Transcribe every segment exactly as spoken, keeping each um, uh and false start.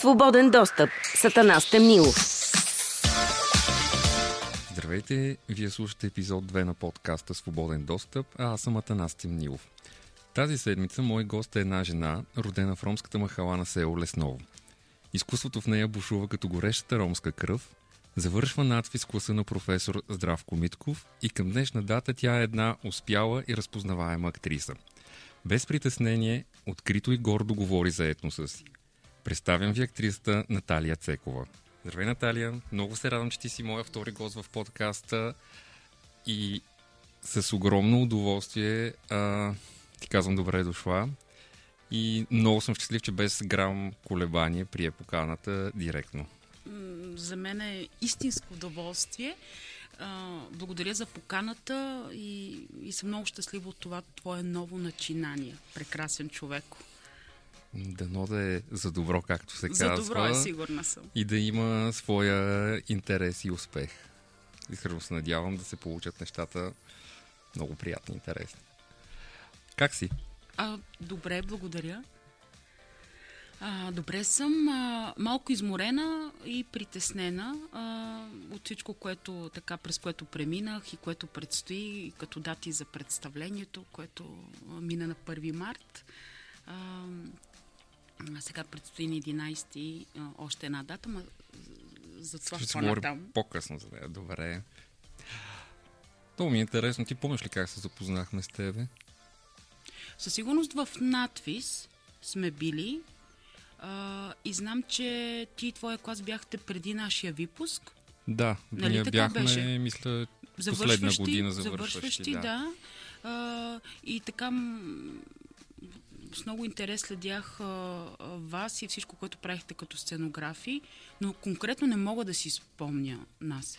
Свободен достъп с Атанас Темнилов. Здравейте, вие слушате епизод две на подкаста Свободен достъп, а аз съм Атанас Темнилов. Тази седмица мой гост е една жена, родена в ромската махала на село Лесново. Изкуството в нея бушува като горещата ромска кръв, завършва НАТФИЗ класа на професор Здравко Митков и към днешна дата тя е една успяла и разпознаваема актриса. Без притеснение, открито и гордо говори за етноса си. Представям ви актрисата Наталия Цекова. Здравей, Наталия! Много се радвам, че ти си моя втори гост в подкаста и с огромно удоволствие а, ти казвам добре дошла и много съм щастлив, че без грам колебание прие поканата директно. За мен е истинско удоволствие. Благодаря за поканата и, и съм много щастлива от това твое ново начинание. Прекрасен човек. Дано да е за добро, както се казва. За добро е, сигурна съм. И да има своя интерес и успех. Искрено се надявам да се получат нещата много приятни и интересни. Как си? А, добре, благодаря. А, добре съм, а, малко изморена и притеснена а, от всичко, което, така, през което преминах и което предстои като дати за представлението, което мина на първи март. А, сега предстои на единайсети още една дата, ма за това по-натам. По-късно за нея, добре. Много ми е интересно, ти помниш ли как се запознахме с тебе? Със сигурност в НАТФИЗ сме били а, и знам, че ти и твоя клас бяхте преди нашия випуск. Да, нали, ние бяхме, беше? мисля, последна година завършващи. завършващи да. да. А, и така с много интерес следях а, а, вас и всичко, което правихте като сценографи, но конкретно не мога да си спомня Насе.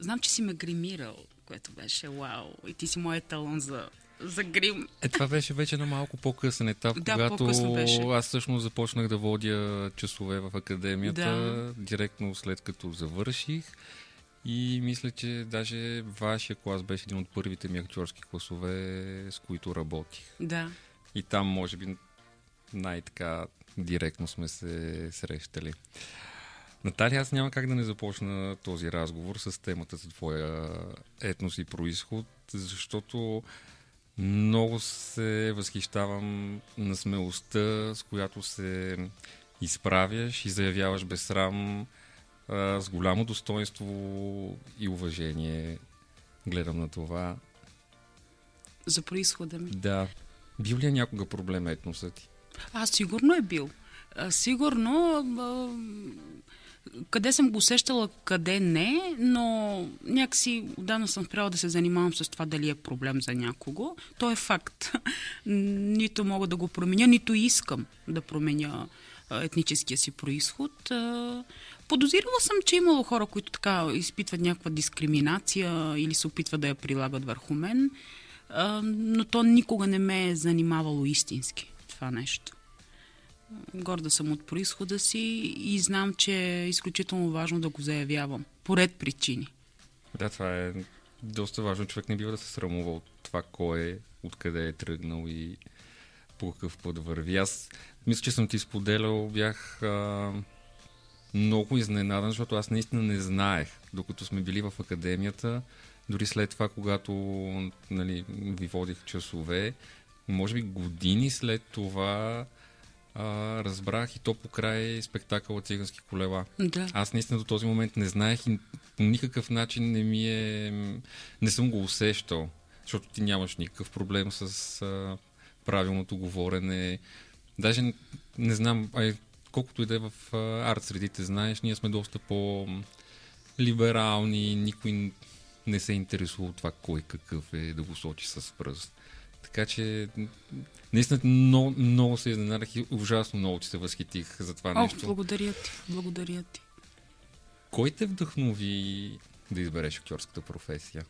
Знам, че си ме гримирал, което беше вау, и ти си моят талон за... За грим. Е, това беше вече на малко по-късен етап, да, когато аз всъщност започнах да водя часове в академията, да. Директно след като завърших. И мисля, че даже вашия клас беше един от първите ми актьорски класове, с които работих. Да. И там, може би, най-така директно сме се срещали. Наталия, аз няма как да не започна този разговор с темата за твоя етнос и произход, защото много се възхищавам на смелостта, с която се изправяш и заявяваш без срам, а, с голямо достоинство и уважение. Гледам на това. За произхода ми? Да. Бил ли е някога проблем етноса ти? А, сигурно е бил. А, сигурно... А, къде съм го усещала, къде не, но някакси отдавна съм спряла да се занимавам с това дали е проблем за някого. То е факт. Нито мога да го променя, нито искам да променя етническия си произход. Подозирала съм, че имало хора, които така изпитват някаква дискриминация или се опитват да я прилагат върху мен, но то никога не ме е занимавало истински това нещо. Горда съм от произхода си и знам, че е изключително важно да го заявявам. По ред причини. Да, това е доста важно. Човек не бива да се срамува от това кой е, откъде е тръгнал и по какъв път върви. Аз мисля, че съм ти споделял, бях а, много изненадан, защото аз наистина не знаех, докато сме били в академията, дори след това, когато, нали, ви водих часове, може би години след това А, разбрах, и то покрай спектакъла Цигански колела. Да. Аз наистина до този момент не знаех и по никакъв начин не ми е... не съм го усещал, защото ти нямаш никакъв проблем с а, правилното говорене. Даже не, не знам, ай, колкото иде в а, арт средите, знаеш, ние сме доста по-либерални, никой не се интересува от това кой какъв е, да го сочи с пръст. Така че наистина много, много се изненадах и ужасно много ти се възхитих за това О, нещо. Благодаря ти, благодаря ти. Кой те вдъхнови да избереш актьорската професия?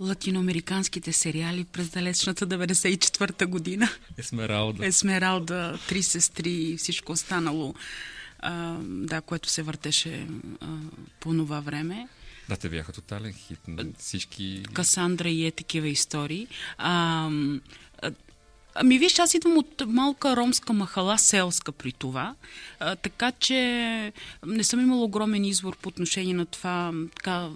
Латиноамериканските сериали през далечната деветдесет и четвърта година. Есмералда. Есмералда, Три сестри и всичко останало, а, да, което се въртеше а, по това време. Да, те бяха тотален хит. Всички... Касандра и е такива истории. А, а, Ами виж, аз идвам от малка ромска махала, селска при това, а, така че не съм имала огромен избор по отношение на това, така,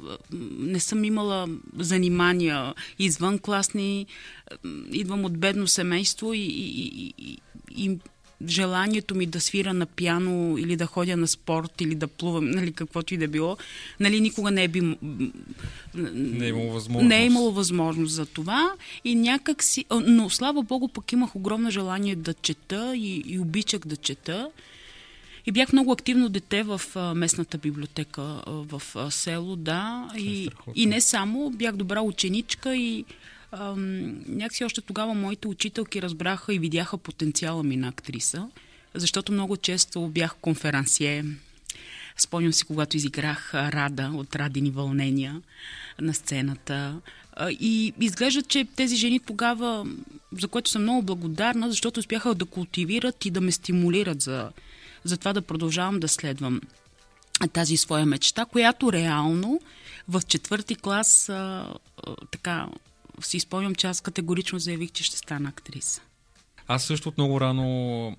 не съм имала занимания извънкласни, идвам от бедно семейство и, и, и, и желанието ми да свира на пиано или да ходя на спорт или да плувам, нали, каквото и да било, нали, никога не е, би... не е имало възможност. Не е имало възможност за това и някак си... Но слава Богу, пък имах огромно желание да чета и, и обичах да чета. И бях много активно дете в местната библиотека в село, да. И, и не само, бях добра ученичка и някакси още тогава моите учителки разбраха и видяха потенциала ми на актриса, защото много често бях конферансие. Спомням си, когато изиграх Рада от Радини вълнения на сцената. И изглежда, че тези жени тогава, за което съм много благодарна, защото успяха да култивират и да ме стимулират за, за това да продължавам да следвам тази своя мечта, която реално в четвърти клас а, а, така си спомням, че аз категорично заявих, че ще стана актриса. Аз също от много рано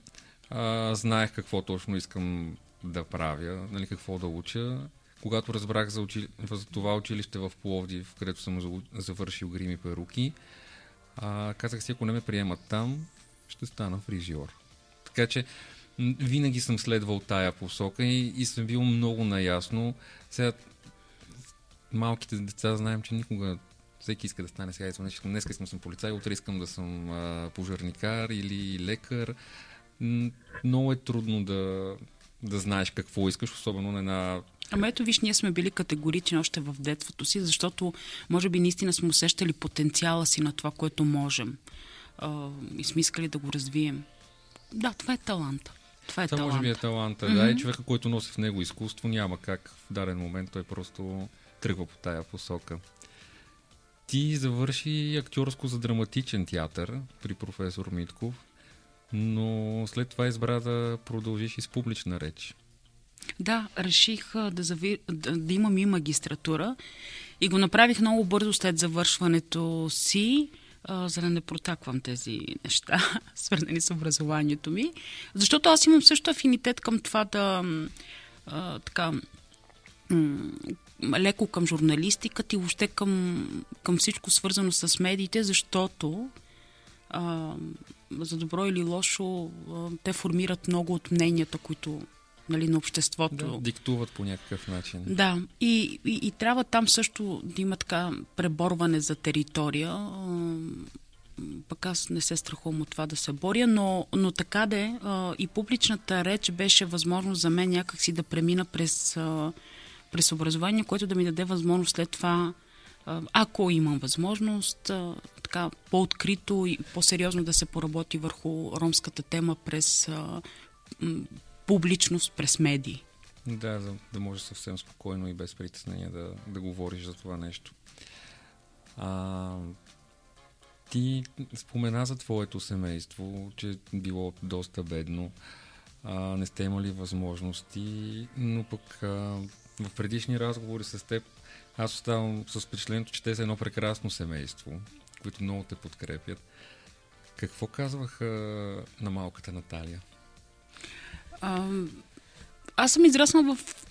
а, знаех какво точно искам да правя, нали, какво да уча. Когато разбрах за, учили... за това училище в Пловдив, където съм завършил грим и перуки, а, казах си, ако не ме приемат там, ще стана фризьор. Така че винаги съм следвал тая посока и, и съм бил много наясно. Сега малките деца знаем, че никога всеки иска да стане сега. Днес искам да съм полицай, утре искам да съм а, пожарникар или лекар. Много е трудно да, да знаеш какво искаш, особено на една... Ама ето виж, ние сме били категорични още в детството си, защото може би наистина сме усещали потенциала си на това, което можем. А, и сме искали да го развием. Да, това е таланта. Това е това таланта. Може би е таланта. Mm-hmm. Да, и човека, който носи в него изкуство, няма как в даден момент той просто тръгва по тая посока. Ти завърши актьорско за драматичен театър при професор Митков, но след това избра да продължиш и с публична реч. Да, реших да, зави... да имам и магистратура и го направих много бързо след завършването си, за да не протаквам тези неща, свързани с образованието ми. Защото аз имам също афинитет към това да... А, така... леко към журналистиката и въобще към, към всичко свързано с медиите, защото а, за добро или лошо а, те формират много от мненията, които, нали, на обществото... Да, диктуват по някакъв начин. Да, и, и, и трябва там също да има така преборване за територия. А, пък аз не се страхувам от това да се боря, но, но така да е. И публичната реч беше възможност за мен някакси да премина през... А, през образование, което да ми даде възможност след това, ако имам възможност, така по-открито и по-сериозно да се поработи върху ромската тема през публичност, през медии. Да, да, да можеш съвсем спокойно и без притеснение да, да говориш за това нещо. А, ти спомена за твоето семейство, че било доста бедно, а, не сте имали възможности, но пък... А, в предишни разговори с теб аз оставам с впечатлението, че те са едно прекрасно семейство, които много те подкрепят. Какво казваха на малката Наталия? А, аз съм израснала в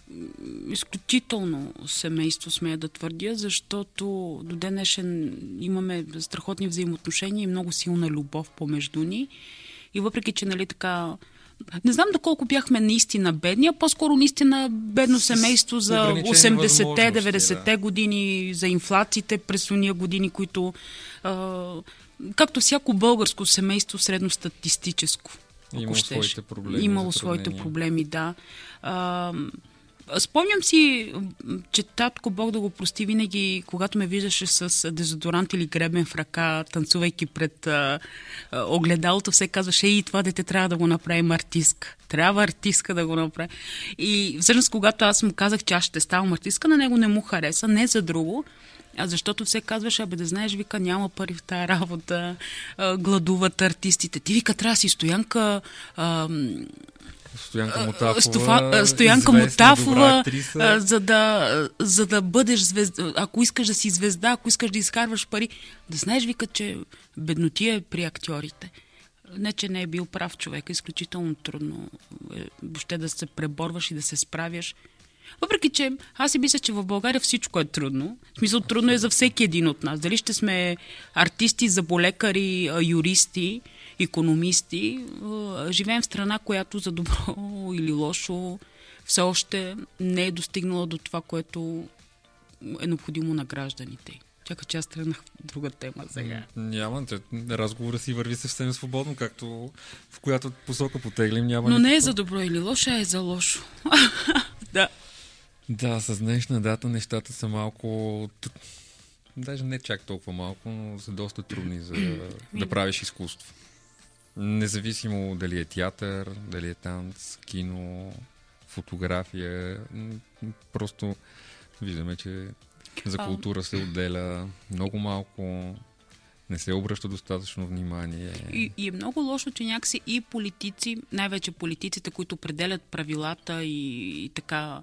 изключително семейство, смея да твърдя, защото до ден днешен имаме страхотни взаимоотношения и много силна любов помежду ни. И въпреки, че, нали, така... Не знам доколко бяхме наистина бедни, а по-скоро наистина бедно семейство за осемдесетте, деветдесетте да. години, за инфлациите през уния години, които, а, както всяко българско семейство, средностатистическо. Имало своите проблеми. Имало своите проблеми, да. А, спомням си, че татко, Бог да го прости, винаги, когато ме виждаше с дезодорант или гребен в ръка, танцувайки пред а, а, огледалото, все казваше: и това дете трябва да го направим артистка. Трябва артистка да го направи. И всъщност, когато аз му казах, че аз ще ставам артистка, на него не му хареса, не за друго, а защото все казваше: абе да знаеш, вика, няма пари в тая работа, а, гладуват артистите. Ти, вика, трябва си Стоянка... А, Стоянка Мутафова, Стофа, Стоянка Мутафова, за да, за да бъдеш звезда, ако искаш да си звезда, ако искаш да изкарваш пари, да знаеш, вика, че беднотия е при актьорите. не, че не е бил прав човек. Изключително трудно е, въобще да се преборваш и да се справяш. Въпреки, че аз си мисля, че в България всичко е трудно. В смисъл, трудно е за всеки един от нас. Дали ще сме артисти, заболекари, юристи, икономисти. Живеем в страна, която за добро или лошо все още не е достигнала до това, което е необходимо на гражданите. Чака, че аз тръгнах друга тема сега. Няма, разговорът си върви съвсем свободно, както в която посока потеглим. Няма. Но не е за добро или лошо, а е за лошо. Да. Да, с днешна дата нещата са малко... Даже не чак толкова малко, но са доста трудни за да правиш изкуство. Независимо дали е театър, дали е танц, кино, фотография. Просто виждаме, че за култура се отделя много малко, не се обръща достатъчно внимание. И, и е много лошо, че някакси и политици, най-вече политиците, които определят правилата и, и така,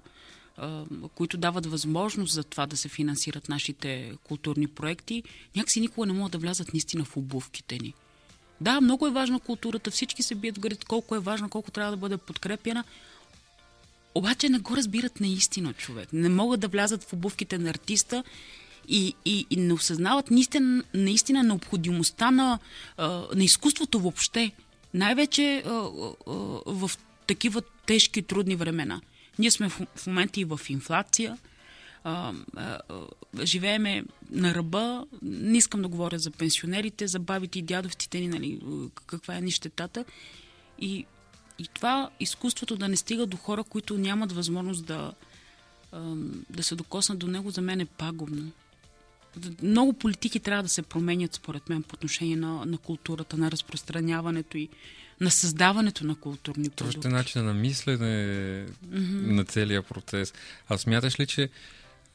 които дават възможност за това да се финансират нашите културни проекти, някакси никога не могат да влязат наистина в обувките ни. Да, много е важна културата, всички се бият в град, колко е важна, колко трябва да бъде подкрепена, обаче не го разбират наистина човек. Не могат да влязат в обувките на артиста и, и, и не осъзнават наистина, наистина необходимостта на, на изкуството въобще. Най-вече в такива тежки, трудни времена. Ние сме в, в момента и в инфлация, а, а, а, живееме на ръба, не искам да говоря за пенсионерите, за бабите и дядовците ни, нали, каква е нищетата. И, и това изкуството да не стига до хора, които нямат възможност да, а, да се докоснат до него, за мен е пагубно. Много политики трябва да се променят, според мен, по отношение на, на културата, на разпространяването и на създаването на културни продукти. Точно начина на мислене mm-hmm. на целия процес. А смяташ ли, че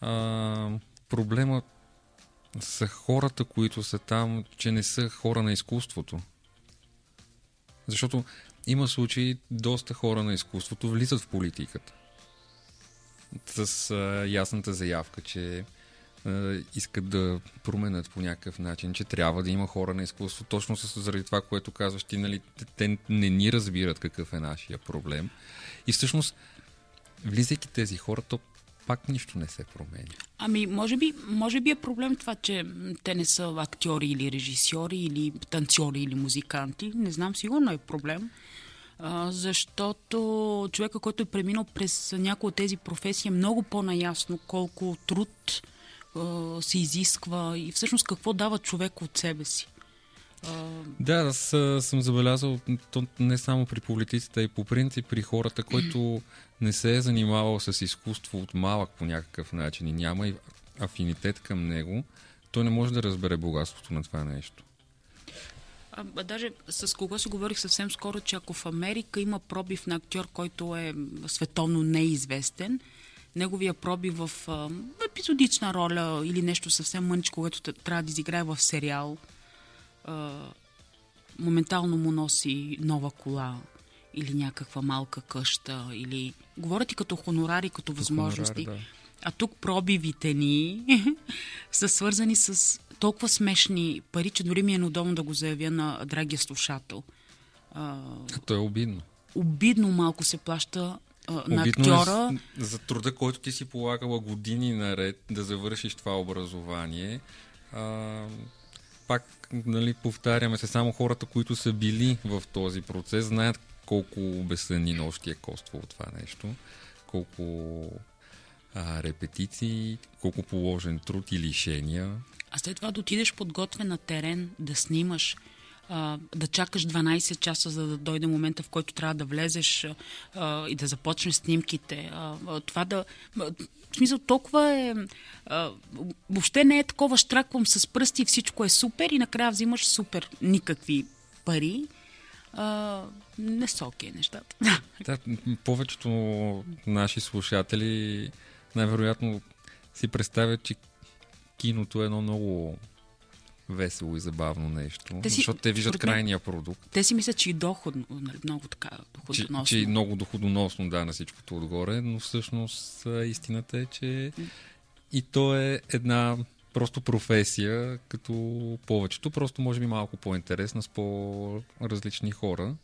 а, проблема са хората, които са там, че не са хора на изкуството? Защото има случаи, доста хора на изкуството влизат в политиката. С а, ясната заявка, че искат да променят по някакъв начин, че трябва да има хора на изкуство. Точно с, заради това, което казваш ти, нали, те не ни разбират какъв е нашия проблем. И всъщност, влизайки тези хора, то пак нищо не се променя. Ами, може би, може би е проблем това, че те не са актьори или режисьори, или танцори, или музиканти. Не знам, сигурно е проблем. А, защото човека, който е преминал през някои от тези професии, е много по-наясно колко труд се изисква и всъщност какво дава човек от себе си. Да, аз съм забелязал то не само при политиците, а и по принцип при хората, който не се е занимавал с изкуство от малък по някакъв начин и няма и афинитет към него, той не може да разбере богатството на това нещо. А, а даже с кого си говорих съвсем скоро, че ако в Америка има пробив на актьор, който е световно неизвестен, неговия пробив в а, епизодична роля или нещо съвсем мъничко, което трябва да изиграе в сериал, а, моментално му носи нова кола или някаква малка къща. Или... Говорят и като хонорари, като възможности. Хонорар, да. А тук пробивите ни са свързани с толкова смешни пари, че дори ми е неудобно да го заявя на драгия слушател. А, то е обидно. Обидно малко се плаща на обидно актьора. Е за труда, който ти си полагала години наред да завършиш това образование. А, пак, нали, повтаряме се, само хората, които са били в този процес, знаят колко безсънни нощи е коствало това нещо, колко а, репетиции, колко положен труд и лишения. А след това да отидеш подготвен на терен, да снимаш, да чакаш дванайсет часа, за да дойде момента, в който трябва да влезеш а, и да започнеш снимките. А, а, това да... А, в смисъл, толкова е... А, въобще не е такова, штраквам с пръсти, всичко е супер и накрая взимаш супер никакви пари. А, не са окей нещата. Да, повечето наши слушатели най-вероятно си представят, че киното е едно много весело и забавно нещо, те си, защото те виждат крайния продукт. Те си мислят, че и доходно, много така доходоносно. Че, че много доходоносно, да, на всичкото отгоре, но всъщност истината е, че и то е една просто професия, като повечето, просто може би малко по-интересна с по-различни хора,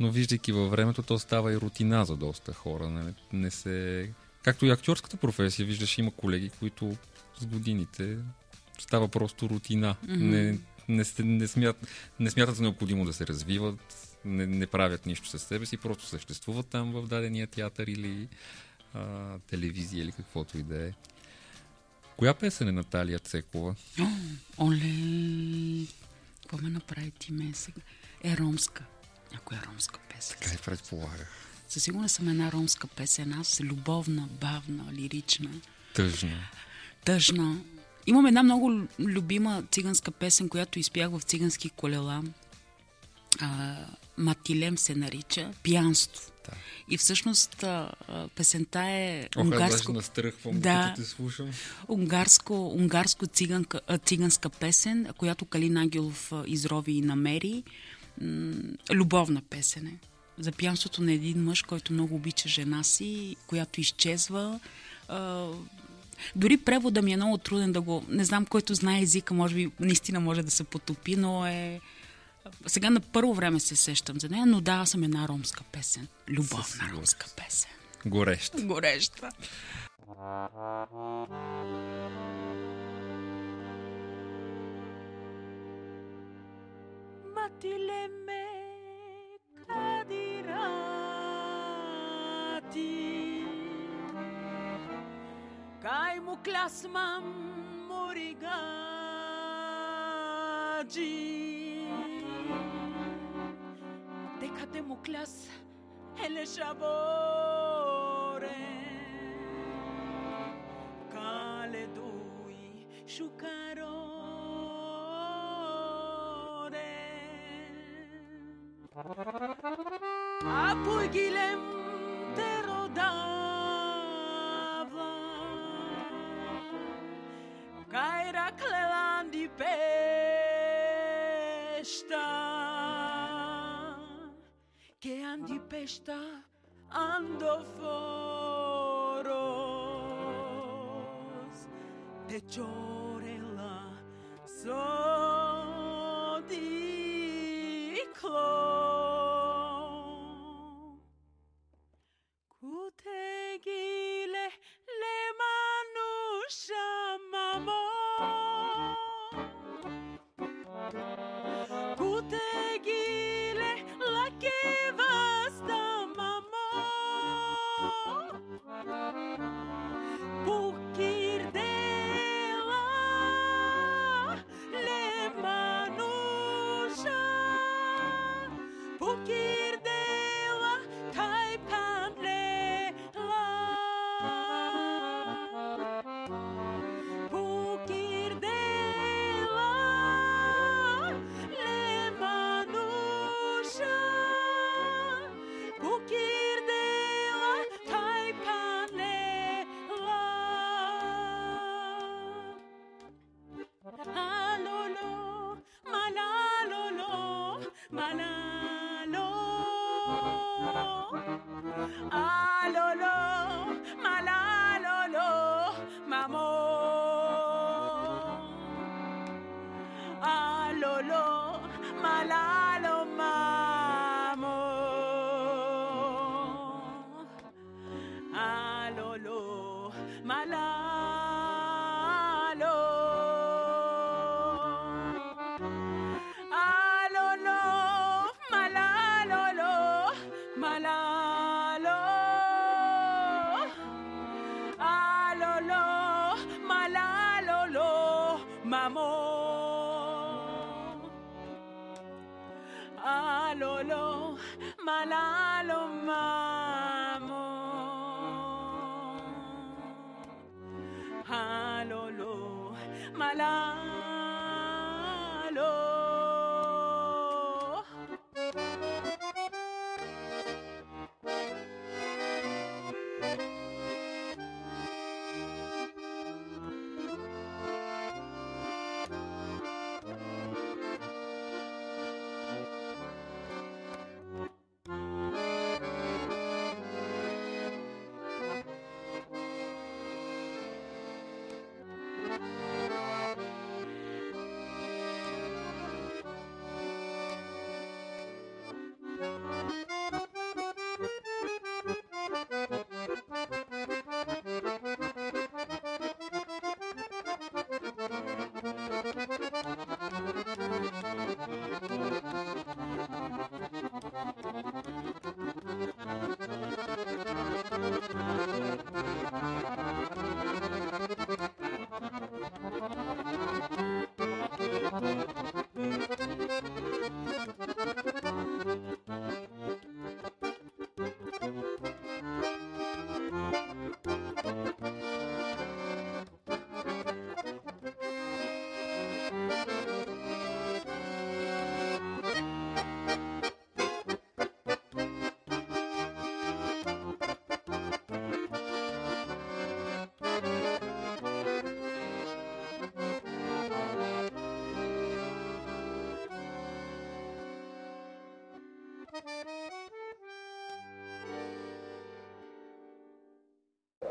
но виждайки във времето, то става и рутина за доста хора. Не, не се... Както и актьорската професия, виждаш, има колеги, които с годините става просто рутина. Mm-hmm. Не, не, не, смят, не смятат за необходимо да се развиват, не, не правят нищо със себе си, просто съществуват там в дадения театър или а, телевизия или каквото и да е. Коя песен е Наталия Цекова? О, оле, какво ме направи ти ме сега? Е ромска. Някоя ромска песен. Така и предполагах. Със сигурност съм една ромска песен. Аз любовна, бавна, лирична. Тъжна. Тъжна. Имам една много любима циганска песен, която изпях в Цигански колела. А, Матилем се нарича. Пиянство. Да. И всъщност а, а, песента е Ох, унгарско... настръхвам, да, като те слушам. Унгарско, унгарско циганка, а, циганска песен, която Калин Ангелов а, изрови и намери. М- любовна песен е. За пиянството на един мъж, който много обича жена си, която изчезва. А, дори превода ми е много труден да го... Не знам, който знае езика, може би наистина може да се потопи, но е... Сега на първо време се сещам за нея, но да, съм една ромска песен. Любовна ромска песен. Гореща. Гореща. Матиле ме кадирати, кай му класмам моригаджи. Déjate muclas el eshabore Caledui shukarore Apuigilem te rodava Kaira klelandi pesta Che andi pesta ando foros de ciorella so di clo cutegile le manusha mamo cutegile la che Pukirdeela le manusha Pukirdeela kai panlela Pukirdeela le manusha Pukirdeela Altyazı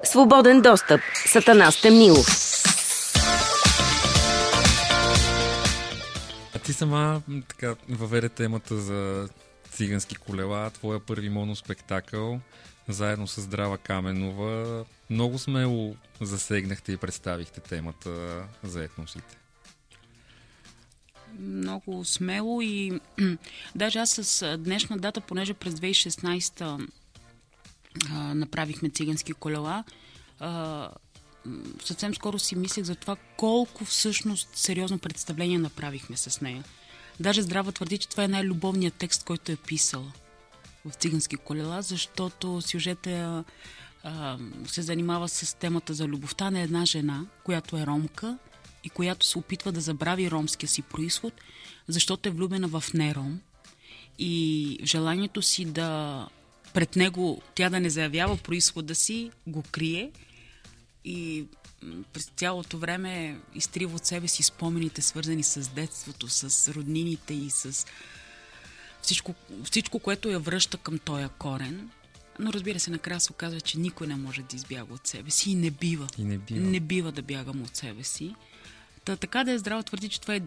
Свободен достъп с Атанас Темнилов. А ти сама така въведе темата за цигански колела, твоя първи моноспектакъл, заедно с Здрава Каменова. Много смело засегнахте и представихте темата за етносите. Много смело и даже аз с днешна дата, понеже през две хиляди и шестнадесета направихме цигански колела, а, съвсем скоро си мислех за това колко всъщност сериозно представление направихме с нея. Даже Здрава твърди, че това е най-любовният текст, който е писала в цигански колела, защото сюжета а, се занимава с темата за любовта на една жена, която е ромка и която се опитва да забрави ромския си произход, защото е влюбена в нером и желанието си да пред него тя да не заявява произхода си, го крие и през цялото време изтрива от себе си спомените, свързани с детството, с роднините и с всичко, всичко, което я връща към този корен. Но разбира се, накрая се оказва, че никой не може да избяга от себе си и не бива. И не бива. Не бива да бягам от себе си. Та, така да е, Здрава твърди, че това е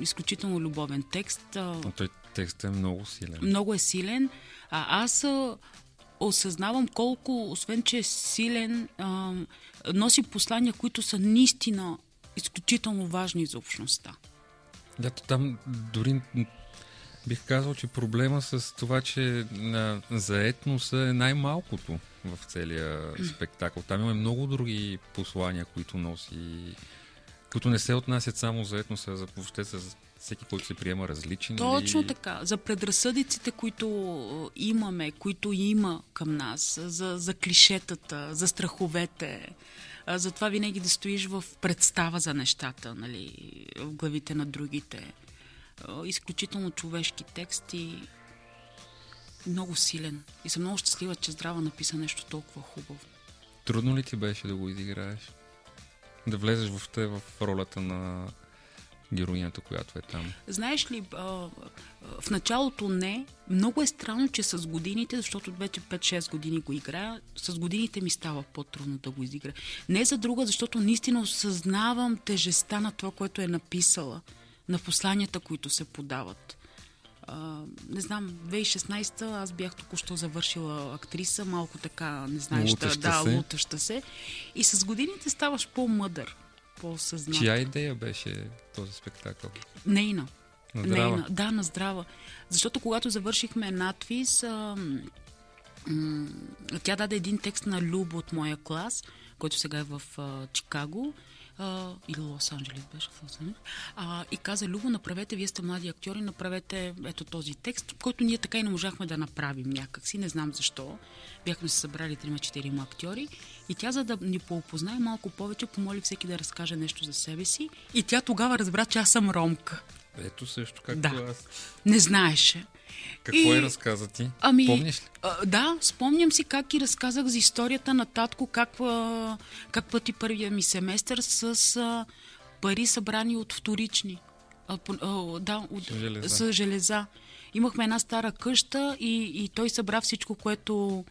изключително любовен текст. Но той текстът е много силен. Много е силен. А аз осъзнавам колко, освен че е силен, а, носи послания, които са наистина изключително важни за общността. Да, там дори бих казал, че проблема с това, че на, за етноса е най-малкото в целия спектакъл. Там има много други послания, които носи, които не се отнасят само за етноса, за въобще с всеки, който се приема различен. Точно или... така. За предразсъдиците, които имаме, които има към нас, за, за клишетата, за страховете, за това винаги да стоиш в представа за нещата, нали, в главите на другите. Изключително човешки текст и много силен. И съм много щастлива, че Здрава написа нещо толкова хубаво. Трудно ли ти беше да го изиграеш? Да влезеш въобще в ролята на героинята, която е там. Знаеш ли, в началото не. Много е странно, че с годините, защото вече пет-шест години го играя, с годините ми става по-трудно да го изигра. Не за друга, защото наистина осъзнавам тежестта на това, което е написала, на посланията, които се подават. Не знам, две хиляди и шестнадесета аз бях току-що завършила актриса, малко така, не знаеш, лутаща да, се. лутаща се. И с годините ставаш по-мъдър. По-съзната. Чия идея беше този спектакъл? Нейна. На Здрава? Нейна. Да, на Здрава. Защото когато завършихме НАТФИЗ, а, м- тя даде един текст на Любо от моя клас, който сега е в а, Чикаго а, или Лос-Анджелес беше. А, и каза: Любо, направете, вие сте млади актьори, направете ето този текст, който ние така и не можахме да направим някакси, не знам защо. Бяхме се събрали трима-четирима актьори и тя, за да ни поопознае малко повече, помоли всеки да разкаже нещо за себе си и тя тогава разбра, че аз съм ромка. Ето също както да. Аз. Не знаеше. Какво и... е разказа ти? Ами, помниш ли? А, да, спомням си как и разказах за историята на татко, как, а, как пъти първия ми семестър с а, пари събрани от вторични. А, а, да, от, железа. С железа. Имахме една стара къща и, и той събра всичко, което...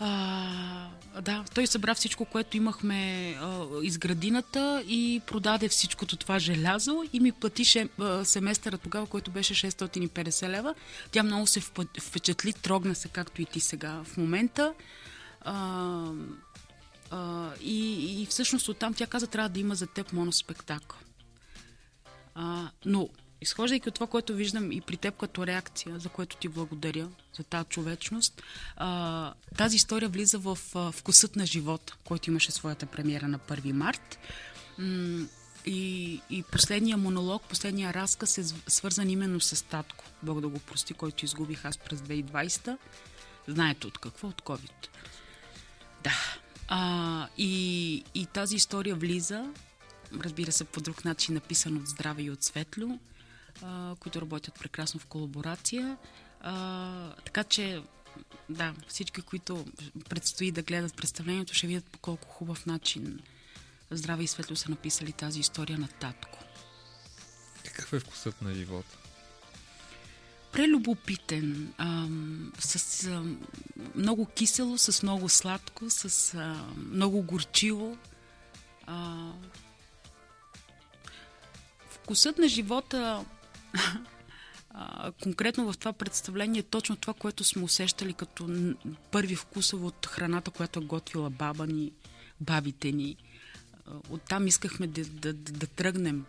А, да, той събра всичко, което имахме а, из градината и продаде всичкото това желязо и ми плати ше, а, семестъра тогава, който беше шестстотин и петдесет лева. Тя много се впечатли, трогна се, както и ти сега в момента. А, а, и, и всъщност оттам тя каза: трябва да има за теб моноспектакъл. А, но изхождайки от това, което виждам и при теб като реакция, за което ти благодаря, за тази човечност, а, тази история влиза в а, Вкусът на живота, който имаше своята премиера на първи март. М- и, и последния монолог, последния разказ е свързан именно с татко, Бог да го прости, който изгубих аз през две хиляди и двадесета. Знаете от какво? От ковид. Да. А, и, и тази история влиза, разбира се, по друг начин, написана от Здраве и от Светло, а, които работят прекрасно в колаборация. А, така че, да, всички, които предстои да гледат представлението, ще видят по колко хубав начин Здраве и Светло са написали тази история на татко. Какъв е вкусът на живота? Прелюбопитен, ам, с ам, много кисело, с много сладко, с ам, много горчиво. А, вкусът на живота а, конкретно в това представление е точно това, което сме усещали като първи вкусово от храната, която е готвила баба ни, бабите ни. Оттам искахме да, да, да, да тръгнем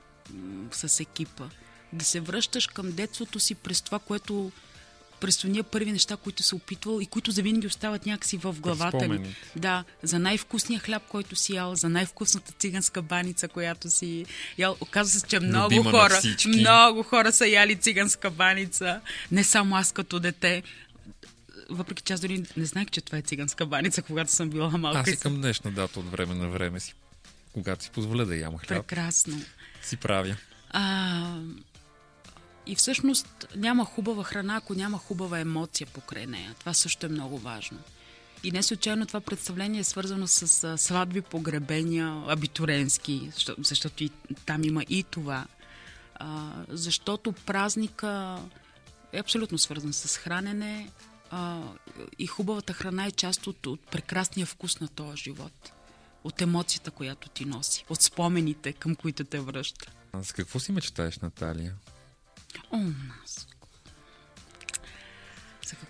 с екипа. Да се връщаш към детството си през това, което през уния първи неща, които се опитвал и които завинаги остават някакси в главата ни. Да, за най-вкусния хляб, който си ял, за най-вкусната циганска баница, която си ял. Оказва се, че много Любима хора, много хора са яли циганска баница. Не само аз като дете. Въпреки че аз дори не знаех, че това е циганска баница, когато съм била малка. Аз и към днешна дата от време на време си, когато си позволя да ям хляб. Прекрасно. Си правя. А... И всъщност няма хубава храна, ако няма хубава емоция покрай нея. Това също е много важно. И не случайно това представление е свързано с сватби, погребения, абитуренски, защото, защото и там има и това. А, защото празника е абсолютно свързан с хранене а, и хубавата храна е част от, от прекрасния вкус на този живот. От емоцията, която ти носи. От спомените, към които те връща. А с какво си мечтаеш, Наталия? О, маско.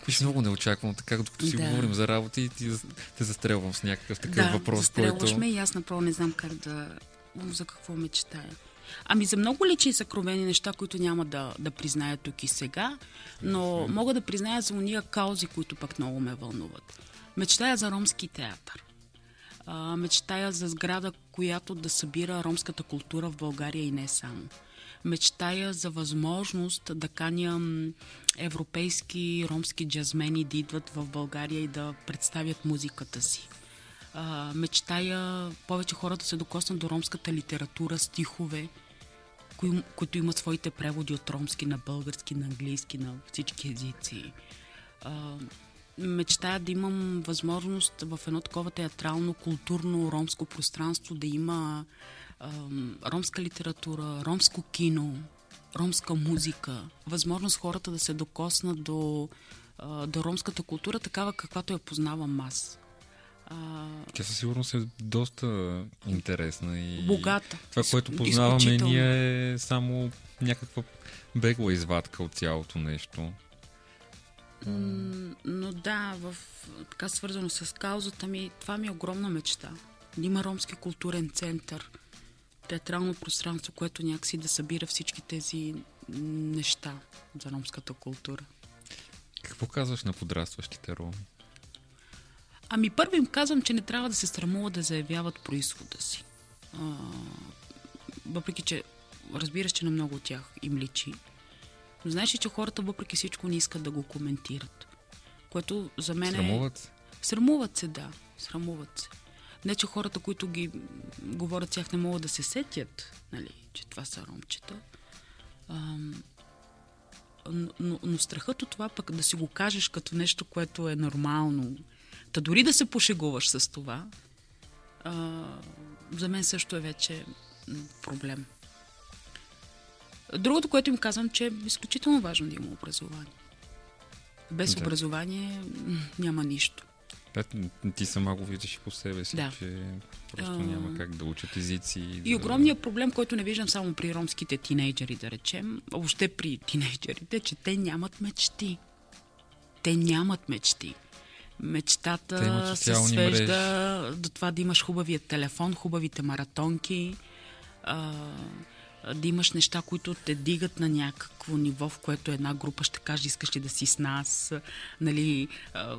Виж, много неочаквано, така, докато си да. говорим за работа и ти, те застрелвам с някакъв такъв да, въпрос. Да, застрелваш който... ме и аз направо не знам как да... за какво мечтая. Ами за много лични съкровени неща, които няма да, да призная тук и сега, но мога да призная за уния каузи, които пък много ме вълнуват. Мечтая за ромски театър. А, мечтая за сграда, която да събира ромската култура в България и не само. Мечтая за възможност да каня европейски ромски джазмени да идват в България и да представят музиката си. А, мечтая повече хора да се докоснат до ромската литература, стихове, кои, които имат своите преводи от ромски на български, на английски, на всички езици. А, мечтая да имам възможност в едно такова театрално, културно ромско пространство да има ромска литература, ромско кино, ромска музика, възможност хората да се докоснат до, до ромската култура, такава каквато я познавам аз. Тя със сигурност е доста интересна и богата. Това, което познаваме ние, е само някаква бегла извадка от цялото нещо. Но да, в, така свързано с каузата ми, това ми е огромна мечта. Има ромски културен център, театрално пространство, което някакси да събира всички тези неща за ромската култура. Какво казваш на подрастващите роми? Ами първо им казвам, че не трябва да се срамуват да заявяват произхода си. А, въпреки, че разбираш, че на много от тях им личи. Но знаеш ли, че хората въпреки всичко не искат да го коментират. Което за мен е... Срамуват се? Срамуват се, да. Срамуват се. Не, че хората, които ги говорят с тях, не могат да се сетят, нали, че това са ромчета. А, но, но страхът от това пък да си го кажеш като нещо, което е нормално, та дори да се пошегуваш с това, а, за мен също е вече проблем. Другото, което им казвам, че е изключително важно да има образование. Без да. образование няма нищо. Ти сама го виждаш и по себе си, да. че просто няма как да учат езици. И да... огромният проблем, който не виждам само при ромските тинейджери, да речем, въобще при тинейджерите, че те нямат мечти. Те нямат мечти. Мечтата се свежда мреж. до това да имаш хубавия телефон, хубавите маратонки, а, да имаш неща, които те дигат на някакво ниво, в което една група ще каже, искаш ли да си с нас. Нали,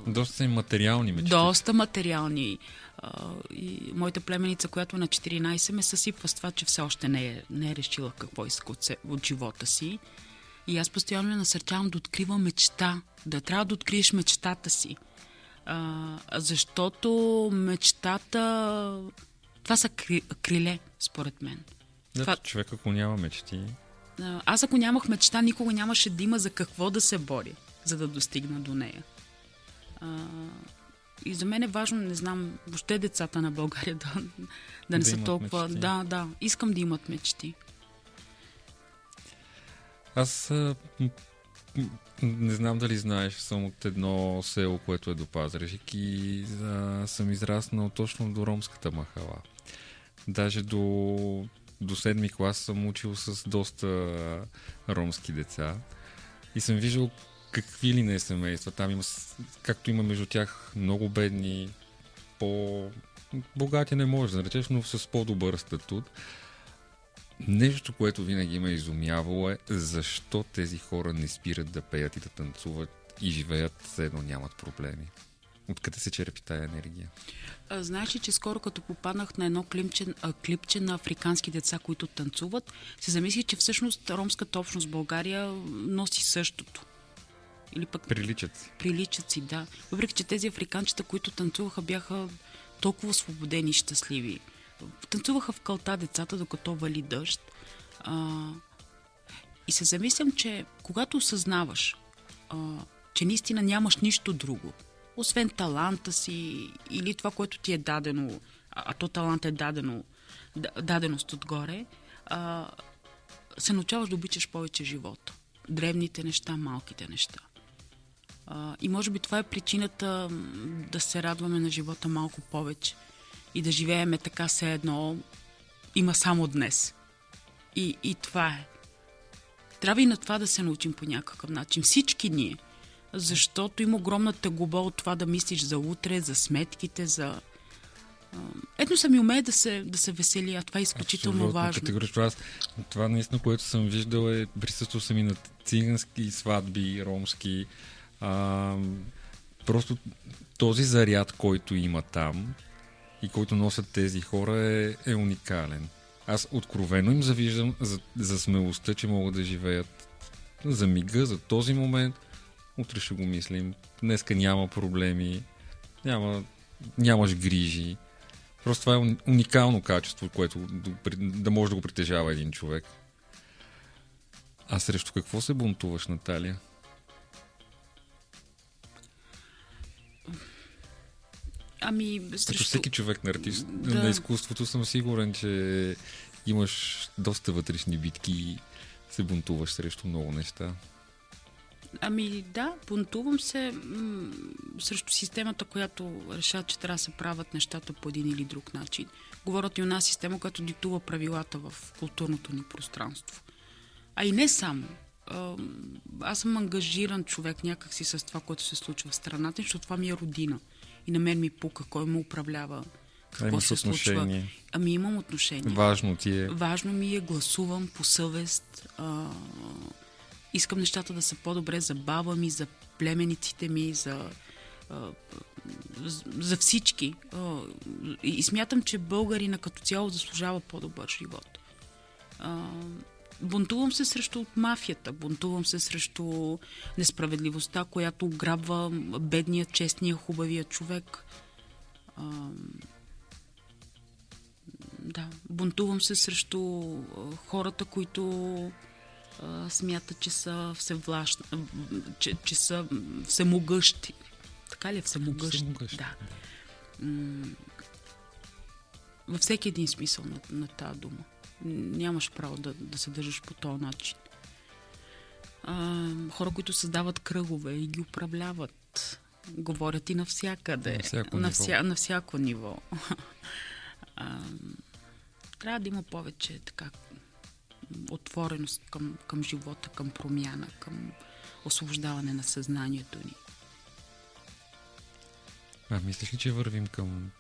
доста материални мечти. Доста материални. И моята племеница, която на четиринайсет ме съсипва с това, че все още не е, не е решила какво иска от, се, от живота си. И аз постоянно я насърчавам да открива мечта. Да трябва да откриеш мечтата си. А, защото мечтата... Това са кри, криле, според мен. Да, това... човек, ако няма мечти... Аз ако нямах мечта, никога нямаше да има за какво да се боря, за да достигна до нея. А, и за мен е важно, не знам, въобще децата на България да, да, да не са толкова... Мечти. Да, да, искам да имат мечти. Аз... Не знам дали знаеш, съм от едно село, което е до Пазарджик и а, съм израснал точно до ромската махала. Даже до, до седми клас съм учил с доста а, ромски деца и съм виждал какви ли не семейства. Там има, както има между тях много бедни, по-богати не може да наречеш, но с по-добър статут. Нещо, което винаги ме изумявало е защо тези хора не спират да пеят и да танцуват и живеят, все едно нямат проблеми. Откъде се черпи тая енергия? А, знаеш ли, че скоро като попаднах на едно клипче, а, клипче на африкански деца, които танцуват, се замислих, че всъщност ромската общност в България носи същото. Или пък... Приличат си. Приличат си, да. Въпреки, че тези африканчета, които танцуваха, бяха толкова свободени и щастливи. Танцуваха в калта децата, докато вали дъжд. А, и се замислям, че когато осъзнаваш, а, че наистина нямаш нищо друго, освен таланта си или това, което ти е дадено, а, а то талант е дадено, даденост отгоре, а, се научаваш да обичаш повече живота. Древните неща, малките неща. А, и може би това е причината да се радваме на живота малко повече. И да живееме така все едно, има само днес. И, и това е. Трябва и на това да се научим по някакъв начин. Всички ние. Защото има огромна тъгоба от това да мислиш за утре, за сметките, за... Ето съм и умея да се, да се весели, а това е изключително абсолютно важно. Категорично. Аз, това наистина, което съм виждал е, присъствал съм и на цигански сватби, ромски. А, просто този заряд, който има там... и който носят тези хора е, е уникален. Аз откровено им завиждам за, за смелостта, че могат да живеят за мига, за този момент. Утре ще го мислим. Днеска няма проблеми, няма, нямаш грижи. Просто това е уникално качество, което да може да го притежава един човек. А срещу какво се бунтуваш, Наталия? Ами, срещу... Като всеки човек на артист, да. На изкуството съм сигурен, че имаш доста вътрешни битки и се бунтуваш срещу много неща. Ами да, бунтувам се м- срещу системата, която решава, че трябва да се правят нещата по един или друг начин. Говорят и една система, която диктува правилата в културното ни пространство. А и не само. Аз съм ангажиран човек някакси с това, което се случва в страната, защото това ми е родина. И на мен ми пука, кой ме управлява, какво а, се случва. Ами имам отношение. Важно ти е. Важно ми е, гласувам по съвест, а, искам нещата да са по-добре за баба ми, за племениците ми, за, а, за всички. А, и смятам, че българина като цяло заслужава по-добър живот. А, бунтувам се срещу мафията, бунтувам се срещу несправедливостта, която ограбва бедния, честния, хубавия човек. А, да, бунтувам се срещу хората, които а, смятат, че са всевластни, че, че са всемогъщи. Така ли е всемогъщи? всемогъщи. Да. Във всеки един смисъл на, на тази дума. Нямаш право да, да се държиш по този начин. А, хора, които създават кръгове и ги управляват, говорят и навсякъде. На всяко на вся, ниво. На всяко ниво. А, трябва да има повече така отвореност към, към живота, към промяна, към освобождаване на съзнанието ни. А, мислиш ли, че вървим към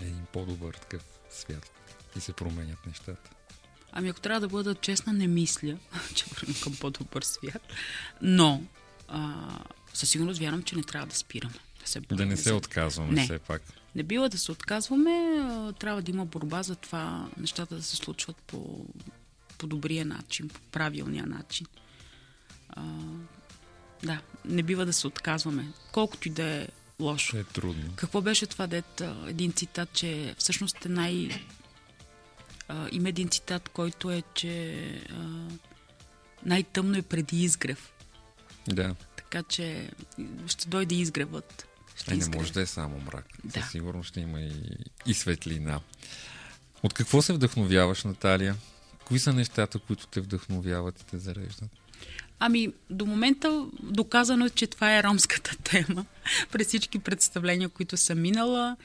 един по-добър такъв свят? И се променят нещата. Ами ако трябва да бъда честна, не мисля, че вървим към по-добър свят. Но а, със сигурност вярвам, че не трябва да спираме. Да, се да не се отказваме не. Все пак. Не бива да се отказваме, а, трябва да има борба за това нещата да се случват по, по добрия начин, по правилния начин. А, да, не бива да се отказваме. Колкото и да е лошо. Е трудно. Какво беше това, дет, един цитат, че всъщност е най... А, има един цитат, който е, че а, най-тъмно е преди изгрев. Да. Така че ще дойде изгревът. Ще е, изгрев. Не може да е само мрак. Да. Със сигурност ще има и, и светлина. От какво се вдъхновяваш, Наталия? Кои са нещата, които те вдъхновяват и те зареждат? Ами, до момента доказано е, че това е ромската тема. През всички представления, които съм минала,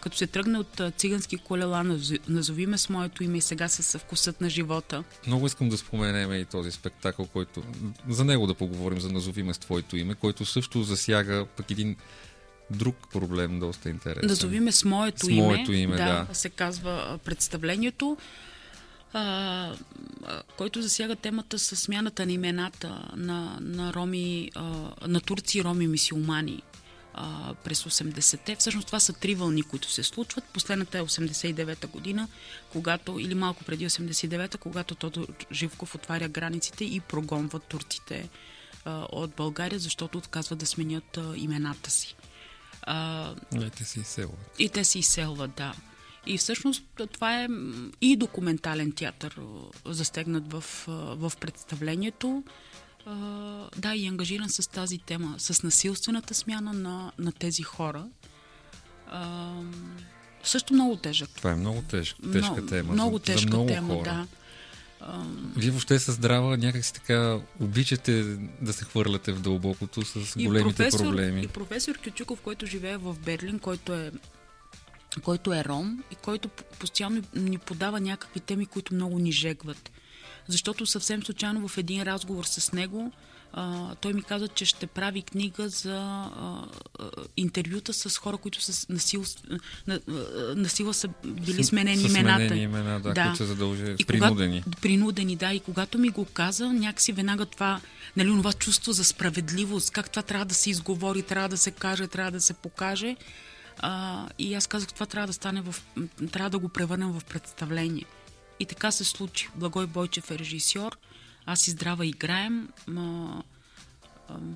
като се тръгна от Цигански колела, Назовиме с моето име и сега с Вкусът на живота. Много искам да споменем и този спектакъл, който... За него да поговорим, за Назовиме с твоето име, който също засяга пък един друг проблем, доста интересен. Назовиме с моето име. С моето име, да, да. Се казва представлението. Uh, който засяга темата със смяната на имената на, на роми, uh, на турци, роми, мисюлмани uh, през осемдесетте. Всъщност това са три вълни, които се случват. Последната е осемдесет и девета година, когато, или малко преди осемдесет и девета, когато Тодор Живков отваря границите и прогонва турците uh, от България, защото отказват да сменят uh, имената си. Uh, и те се изселват. И те се изселват, да. И всъщност това е и документален театър, застегнат в, в представлението. Да, и ангажиран с тази тема, с насилствената смяна на, на тези хора. Също много тежък. Това е много тежка, тежка много, тема. Много за, тежка за много тема, хора. Да. Вие въобще със Здрава някак си така обичате да се хвърляте в дълбокото с големите и професор, проблеми. И професор Кючуков, който живее в Берлин, който е който е ром и който постоянно ни подава някакви теми, които много ни жегват. Защото съвсем случайно в един разговор с него а, той ми каза, че ще прави книга за а, а, интервюта с хора, които са насил, на, на сила са били сменени с, имената. Сменени имена, да, да. Които са задължени, принудени. Когато, принудени, да. И когато ми го каза, някакси веднага това, нали, това чувство за справедливост, как това трябва да се изговори, трябва да се каже, трябва да се покаже. Uh, и аз казах, това трябва да стане в... трябва да го превърнем в представление. И така се случи. Благой Бойчев е режисьор, аз и Здрава играем. Uh, uh,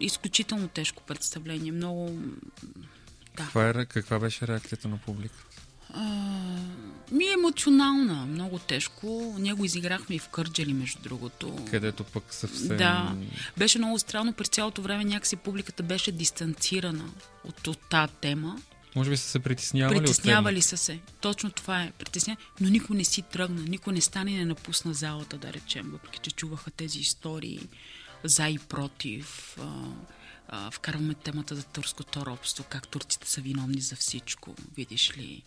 изключително тежко представление. Много... Да. Каква, е, каква беше реакцията на публиката? Uh, ми е емоционална. Много тежко. Ние го изиграхме и в Кърджали, между другото. Където пък съвсем... Да. Беше много странно. През цялото време някакси публиката беше дистанцирана от, от тази тема. Може би са се притеснявали, притеснявали от темата. Са се. Точно това е. Притесня... Но никой не си тръгна. Никой не стане и не напусна залата, да речем. Въпреки че чуваха тези истории за и против. А, а, вкарваме темата за турското робство. Как турците са виновни за всичко. Видиш ли...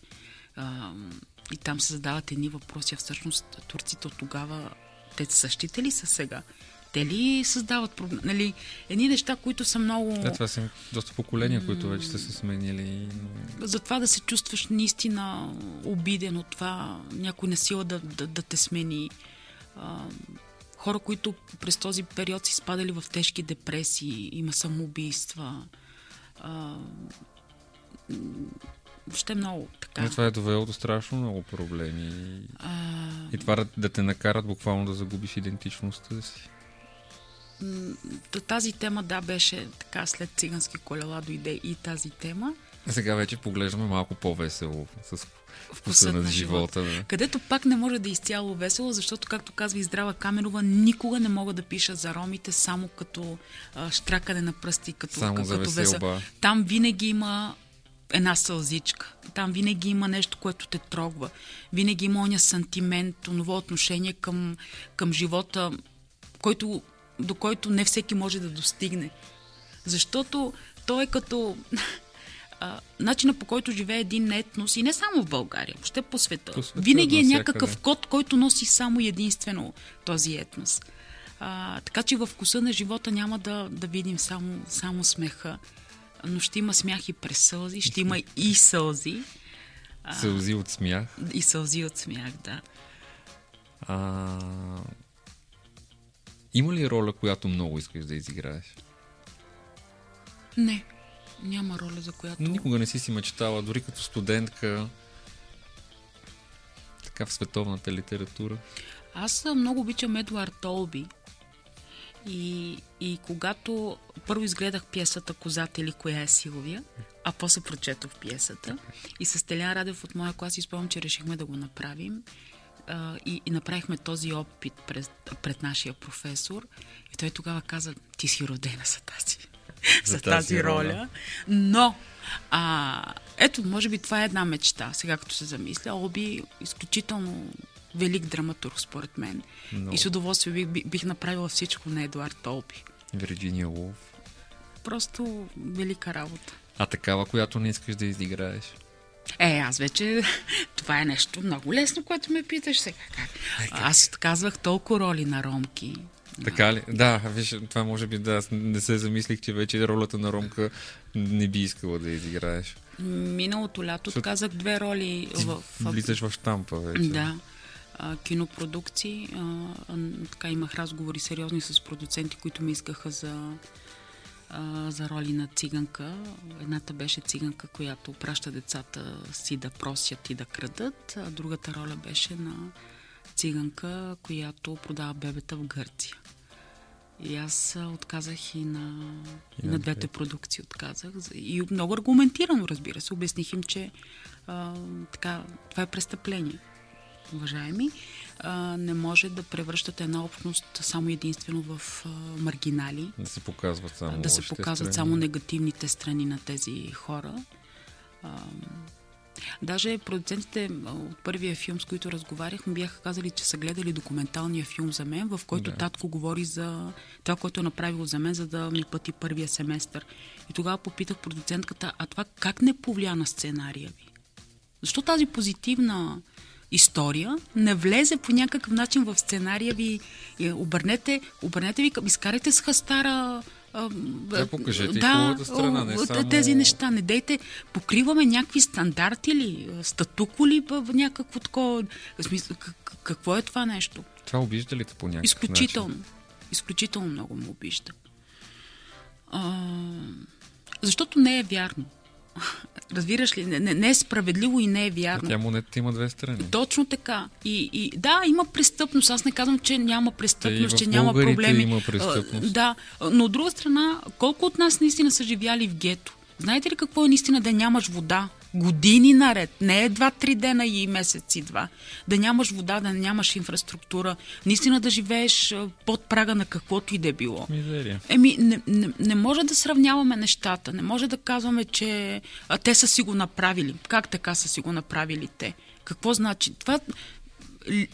Uh, и там се задават едни въпроси, а всъщност турците от тогава, те същите ли са сега? Те ли създават проблем? Нали, едни неща, които са много... Да, това са доста поколения, които вече са се сменили. За това да се чувстваш наистина обиден от това, някой насила да, да, да те смени. Uh, хора, които през този период са изпадали в тежки депресии, има самоубийства. Uh, Въобще много така. Но това е довело до страшно много проблеми. А... И това да те накарат буквално да загубиш идентичността си. Тази тема, да, беше така, след Цигански колела дойде и тази тема. Сега вече поглеждаме малко по-весело с Вкуса на живота. живота. Където пак не може да е изцяло весело, защото, както казва и Здрава Каменова, никога не мога да пиша за ромите само като а, штракане на пръсти, като, само като, като веселба. Там винаги има една сълзичка. Там винаги има нещо, което те трогва. Винаги има оня сантимент, ново отношение към, към живота, който, до който не всеки може да достигне. Защото той е като а, начина, по който живее един етнос, и не само в България, въобще по света. По света винаги е някакъв код, който носи само единствено този етнос. А, така че във Вкуса на живота няма да, да видим само, само смеха. Но ще има смях и през сълзи, ще има и сълзи. Сълзи от смях. И сълзи от смях, да. А, има ли роля, която много искаш да изиграеш? Не, няма роля, за която... Но никога не си си мечтала, дори като студентка, така в световната литература. Аз много обичам Едуард Толби. И, и когато първо изгледах пиесата "Козата" или "Коя е Силвия", а после прочетох пиесата и с Стелян Радев от моя клас, изпомням, че решихме да го направим а, и, и направихме този опит пред, пред нашия професор и той тогава каза: "Ти си родена за тази, за, за тази, тази роля. роля." Но а, ето, може би това е една мечта, сега като се замисля. Оби изключително велик драматург, според мен. Но... И с удоволствие бих, бих направила всичко на Едуард Толби. Вирджиния Улф. Просто велика работа. А такава, която не искаш да изиграеш? Е, аз вече... Това е нещо много лесно, което ме питаш сега. Ай, как... Аз казвах толкова роли на ромки. Така ли? Да, виж, това може би да. Аз не се замислих, че вече ролята на ромка не би искала да изиграеш. Миналото лято Шо... казах две роли в... Влизаш в штампа вече. Да. Кинопродукции. Така имах разговори сериозни с продуценти, които ми искаха за, за роли на циганка. Едната беше циганка, която праща децата си да просят и да крадат, а другата роля беше на циганка, която продава бебета в Гърция. И аз отказах и на, и на двете продукции отказах. И много аргументирано, разбира се. Обясних им, че а, така, това е престъпление. Уважаеми, а, не може да превръщате една общност само единствено в а, маргинали. Да се показват само, да се показват само негативните страни на тези хора. А, даже продуцентите от първия филм, с който разговарях, ми бяха казали, че са гледали документалния филм за мен, в който да. татко говори за това, което е направило за мен, за да ми пъти първия семестър. И тогава попитах продуцентката: "А това как не повлия на сценария ви? Защо тази позитивна история не влезе по някакъв начин в сценария ви? Обърнете, обърнете ви, изкарайте с хастара а, да, покажете да, и хубавата страна, не само... тези неща, не дейте, покриваме някакви стандарти ли, статуко ли в някакво такова, какво е това нещо?" Това обижда ли те по някакъв изключително, начин? Изключително много му обижда. А, защото не е вярно. Разбираш ли? Не, не е справедливо и не е вярно. Тя монетата има две страни. Точно така. И, и, да, има престъпност. Аз не казвам, че няма престъпност, че няма проблеми. Има престъпност. Да, но от друга страна, колко от нас наистина са живяли в гето? Знаете ли какво е наистина да нямаш вода? Години наред, не е два-три дена и месеци два. Да нямаш вода, да нямаш инфраструктура, наистина да живееш под прага на каквото и да е било. Мизерия. Еми, не, не, не може да сравняваме нещата, не може да казваме, че а, те са си го направили. Как така са си го направили те? Какво значи? Това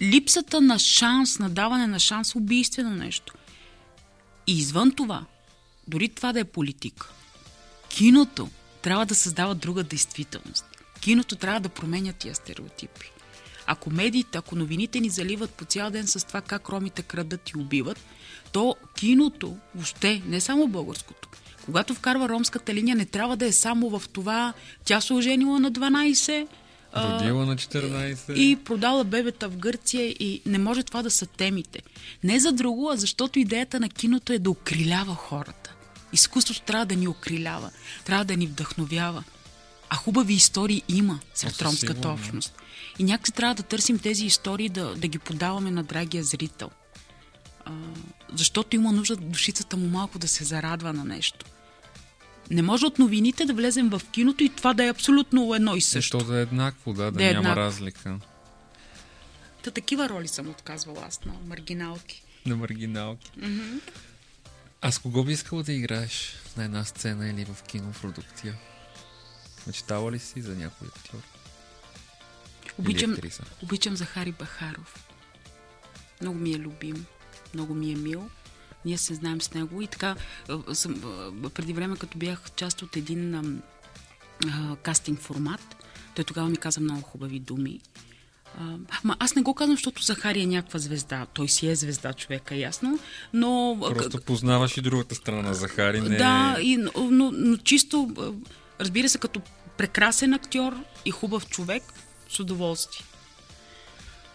липсата на шанс, на даване на шанс, убийствено нещо. И извън това, дори това да е политика, киното трябва да създава друга действителност. Киното трябва да променя тия стереотипи. Ако медиите, ако новините ни заливат по цял ден с това как ромите крадат и убиват, то киното въобще, не само българското, когато вкарва ромската линия, не трябва да е само в това тя се оженила на дванайсет, родила на четиринайсет и продала бебета в Гърция, и не може това да са темите. Не за друго, а защото идеята на киното е да окрилява хората. Изкуството трябва да ни окрилява, трябва да ни вдъхновява. А хубави истории има сред ромската общност. И някакси трябва да търсим тези истории, да, да ги подаваме на драгия зрител. А, защото има нужда душицата му малко да се зарадва на нещо. Не може от новините да влезем в киното и това да е абсолютно едно и също. Защото да е еднакво, да, да, да е няма еднакво. Разлика. Та такива роли съм отказвала аз на маргиналки. На маргиналки. Mm-hmm. Аз кого би искала да играеш на една сцена или в кинопродукция? Мечтала ли си за някой актьор? Обичам, обичам Захари Бахаров. Много ми е любим, много ми е мил. Ние се знаем с него и така съм, преди време, като бях част от един а, а, кастинг формат, той тогава ми каза много хубави думи. А, ма аз не го казвам, защото Захари е някаква звезда. Той си е звезда, човека, ясно. Но... Просто познаваш и другата страна на Захари. Не... Да, и, но, но чисто, разбира се, като прекрасен актьор и хубав човек, с удоволствие.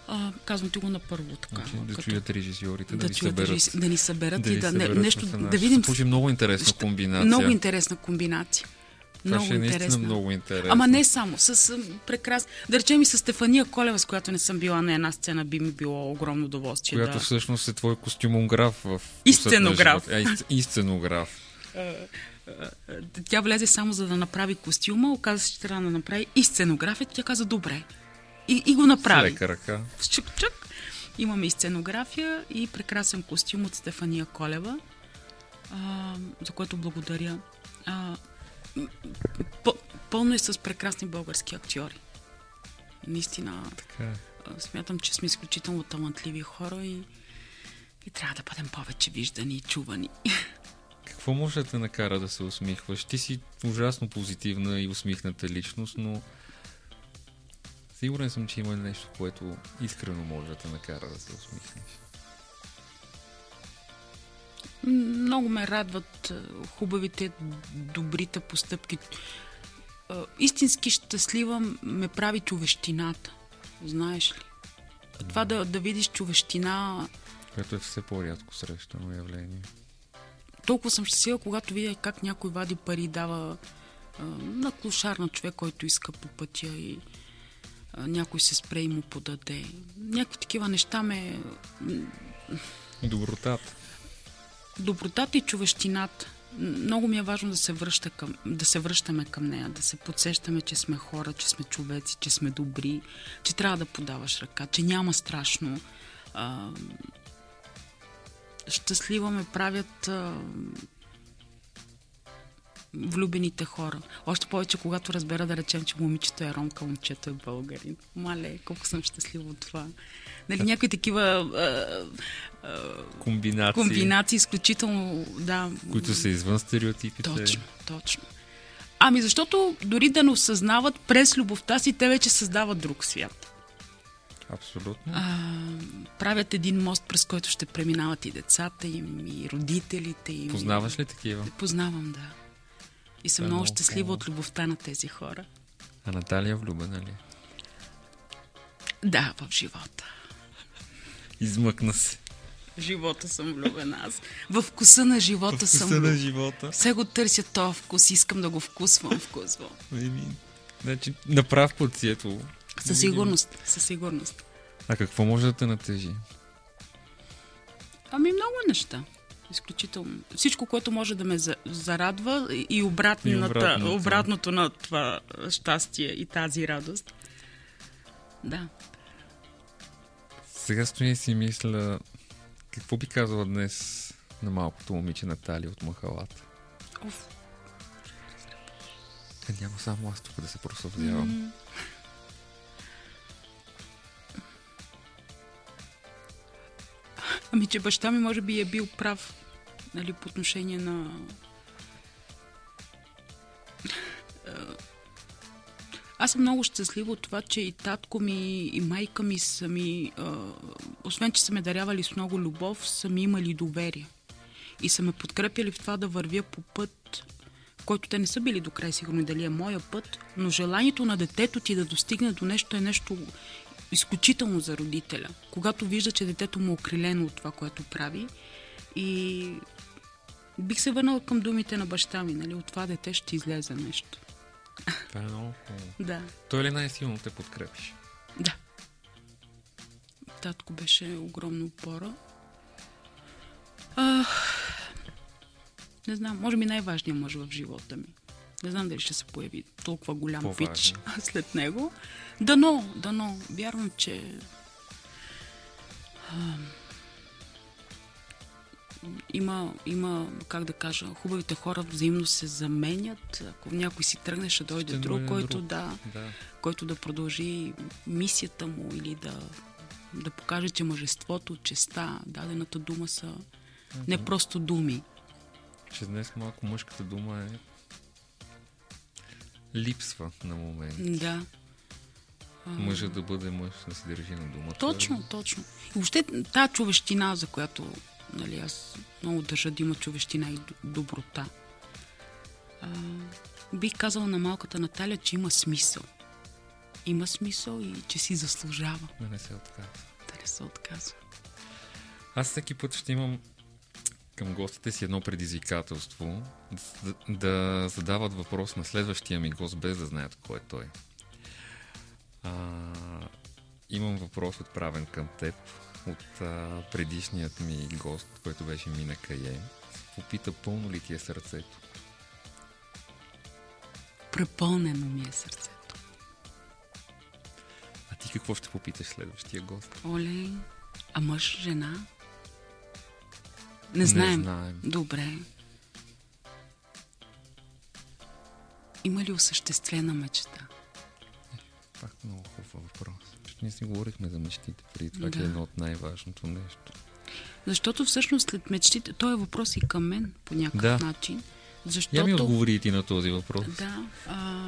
А, казвам ти го на първо така. Да като... чуят режисьорите, да, да, чуят съберат, режис... да ни съберат. Да ни съберат и да, не, съберат нещо, да видим... Се получи много интересна комбинация. Много интересна комбинация. Това много ще е наистина интересна. Много интересно. Ама не само, с прекрасна. Да речем и с Стефания Колева, с която не съм била на една сцена, би ми било огромно удоволствие. Която да... всъщност е твой костюмограф в сценограф. И сценограф. Тя влезе само за да направи костюма, оказа се, че трябва да направи и сценография. Тя каза добре. И, и го направи. С лека ръка. Чук-чук. Имаме и сценография, и прекрасен костюм от Стефания Колева, а, за което благодаря. А, пълно е с прекрасни български актьори. Наистина, така. Смятам, че сме изключително талантливи хора и, и трябва да бъдем повече виждани и чувани. Какво може да те накара да се усмихваш? Ти си ужасно позитивна и усмихната личност, но сигурен съм, че има нещо, което искрено може да те накара да се усмихнеш. Много ме радват хубавите, добрите постъпки. Истински щастлива ме прави човещината. Знаеш ли? Това да, да видиш човещина... Което е все по-рядко срещано явление. Толкова съм щастлива, когато видя как някой вади пари и дава а, на клошар на човек, който иска по пътя и а, някой се спре и му подаде. Някакви такива неща ме... Добротата. Добротата и човещината. Много ми е важно да се, връща към, да се връщаме към нея, да се подсещаме, че сме хора, че сме човеци, че сме добри, че трябва да подаваш ръка, че няма страшно. А, щастлива ме правят а, влюбените хора. Още повече, когато разбера, да речем, че момичето е ромка, момчето е българин. Мале, колко съм щастлива от това. Нали, някои такива а, а, комбинации. комбинации, изключително, да. Които са извън стереотипите. Точно, точно. Ами защото дори да не осъзнават, през любовта си, те вече създават друг свят. Абсолютно. А, правят един мост, през който ще преминават и децата им, и родителите им. Познаваш ли такива? Познавам, да. И съм да, много щастлива много. От любовта на тези хора. А Наталия влюбена ли? Да, в живота. Измъкна се. В живота съм влюбена аз. Във вкуса на живота вкуса съм влюбена. Вкуса на живота. Все го търся този вкус, искам да го вкусвам, вкусвам. Значи, направ под сието. Със сигурност, със сигурност. А какво може да те натежи? Ами много неща. Изключително. Всичко, което може да ме зарадва и, обратната, и обратното. обратното на това щастие и тази радост. Да. Сега стоя и си мисля, какво би казала днес на малкото момиче Наталия от махалата? Оф. Е, няма само аз тук да се просъвзявам. Mm. Ами, че баща ми може би е бил прав, нали, по отношение на... Аз съм много щастлива от това, че и татко ми, и майка ми са ми... А... Освен, че са ме дарявали с много любов, са ми имали доверие. И са ме подкрепяли в това да вървя по път, който те не са били до край, сигурно дали е моя път, но желанието на детето ти да достигне до нещо е нещо... изключително за родителя, когато вижда, че детето му е окрилено от това, което прави. И бих се върнала към думите на баща ми, нали, от това дете ще излезе нещо. Това е много хубаво. Да. Той ли най-силно те подкрепиш? Да. Татко беше огромна опора. А, не знам, може би най-важният мъж в живота ми. Не знам дали ще се появи толкова голям по-важно. Пич след него. Дано, дано. Вярвам, че а, има, има, как да кажа, хубавите хора взаимно се заменят. Ако някой си тръгне, ще дойде ще друг, който, друг. Да, да. който да продължи мисията му или да, да покаже, че мъжеството, честа, дадената дума са ага. не просто думи. Че днес малко мъжката дума е липсва на момент. Да. Мъжа да бъде мъж, да се държи на думата. Точно, точно. И въобще тази човещина, за която, нали, аз много държа да има човещина и доброта. А, бих казала на малката Наталия, че има смисъл. Има смисъл и че си заслужава. Да не се отказва. Да не се отказва. Аз всеки път ще имам към гостите си едно предизвикателство да, да задават въпрос на следващия ми гост, без да знаят кой е той. А, имам въпрос отправен към теб от а, предишният ми гост, който беше Мина Кае. Попита, пълно ли ти е сърцето? Препълнено ми е сърцето. А ти какво ще попиташ следващия гост? Оле, а мъж, жена? Не знаем. Не знаем. Добре. Има ли осъществена мечта? Пак много хубав въпрос. Защото ние си говорихме за мечтите преди това, да. Е едно от най-важното нещо. Защото всъщност след мечтите, той е въпрос и към мен по някакъв да. начин. Защото... Я ми отговори ти на този въпрос. Да. А...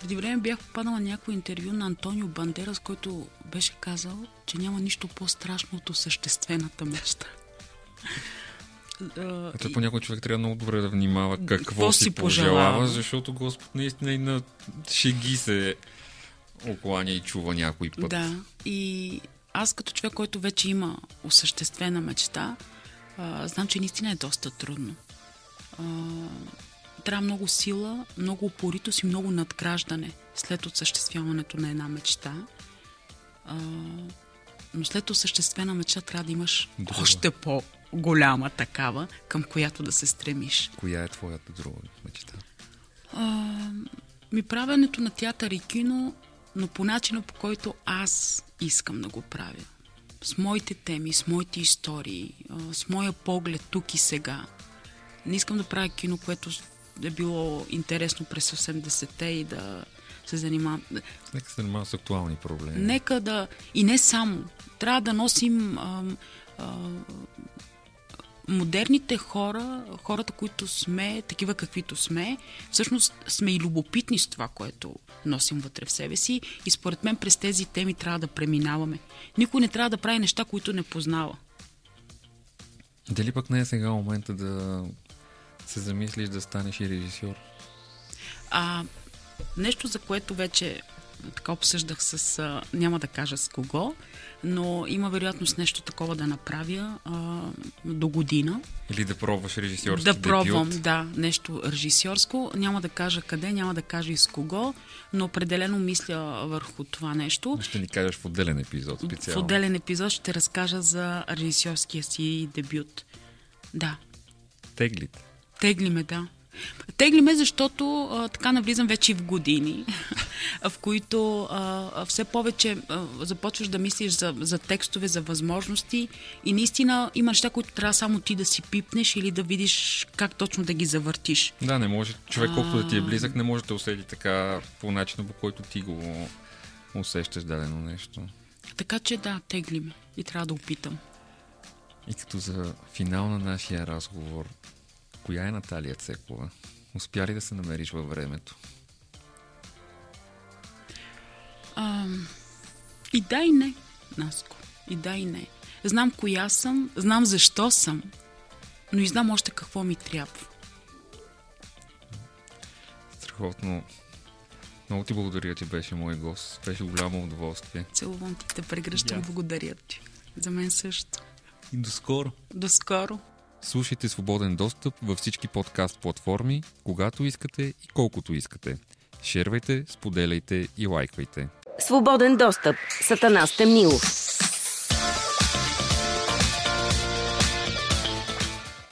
Преди време бях попадала на някакво интервю на Антонио Бандерас, който беше казал, че няма нищо по-страшно от осъществената мечта. А, и... Понякога човек трябва много добре да внимава какво, какво си пожелава, пожелава, защото Господ наистина и на шеги се окланя и чува някой път. Да, и аз като човек, който вече има осъществена мечта, а, знам, че наистина е доста трудно. А, трябва много сила, много упоритост и много надграждане след осъществяването на една мечта. А, но след осъществена мечта трябва да имаш друга, още по-голяма такава, към която да се стремиш. Коя е твоята друга мечта? А, ми правенето на театър и кино, но по начина, по който аз искам да го правя. С моите теми, с моите истории, с моя поглед тук и сега. Не искам да правя кино, което е било интересно през осемдесетте и да се занимавам. Нека се занимавам с актуални проблеми. Нека да... И не само. Трябва да носим а, а, модерните хора, хората, които сме, такива каквито сме. Всъщност сме и любопитни с това, което носим вътре в себе си. И според мен през тези теми трябва да преминаваме. Никой не трябва да прави неща, които не познава. Дали пък не е сега момента да се замислиш да станеш и режисьор? А, нещо, за което вече така обсъждах с... А, няма да кажа с кого, но има вероятност нещо такова да направя а, до година. Или да пробваш режисьорски дебют? Да пробвам, да, нещо режисьорско. Няма да кажа къде, няма да кажа и с кого, но определено мисля върху това нещо. Ще ни кажеш в отделен епизод специално. В отделен епизод ще разкажа за режисьорския си дебют. Да. Теглите? Теглиме, да. Теглиме, защото а, така навлизам вече и в години, в които а, все повече а, започваш да мислиш за, за текстове, за възможности и наистина има неща, които трябва само ти да си пипнеш или да видиш как точно да ги завъртиш. Да, не може. Човек, колкото да ти е близък, не може да усети така по начина, по който ти го усещаш дадено нещо. Така че да, теглиме и трябва да опитам. И като за финал на нашия разговор, коя е Наталия Цекова? Успя ли да се намериш във времето? А, и да и не, Наско. И да и не. Знам коя съм, знам защо съм, но и знам още какво ми трябва. Страхотно. Много ти благодаря, че беше мой гост. Беше голямо удоволствие. Целувам ти, те прегръщам. Yeah. Благодаря ти. За мен също. И до скоро. До скоро. Слушайте Свободен достъп във всички подкаст платформи, когато искате и колкото искате. Шервайте, споделяйте и лайквайте. Свободен достъп с Атанас Темнилов.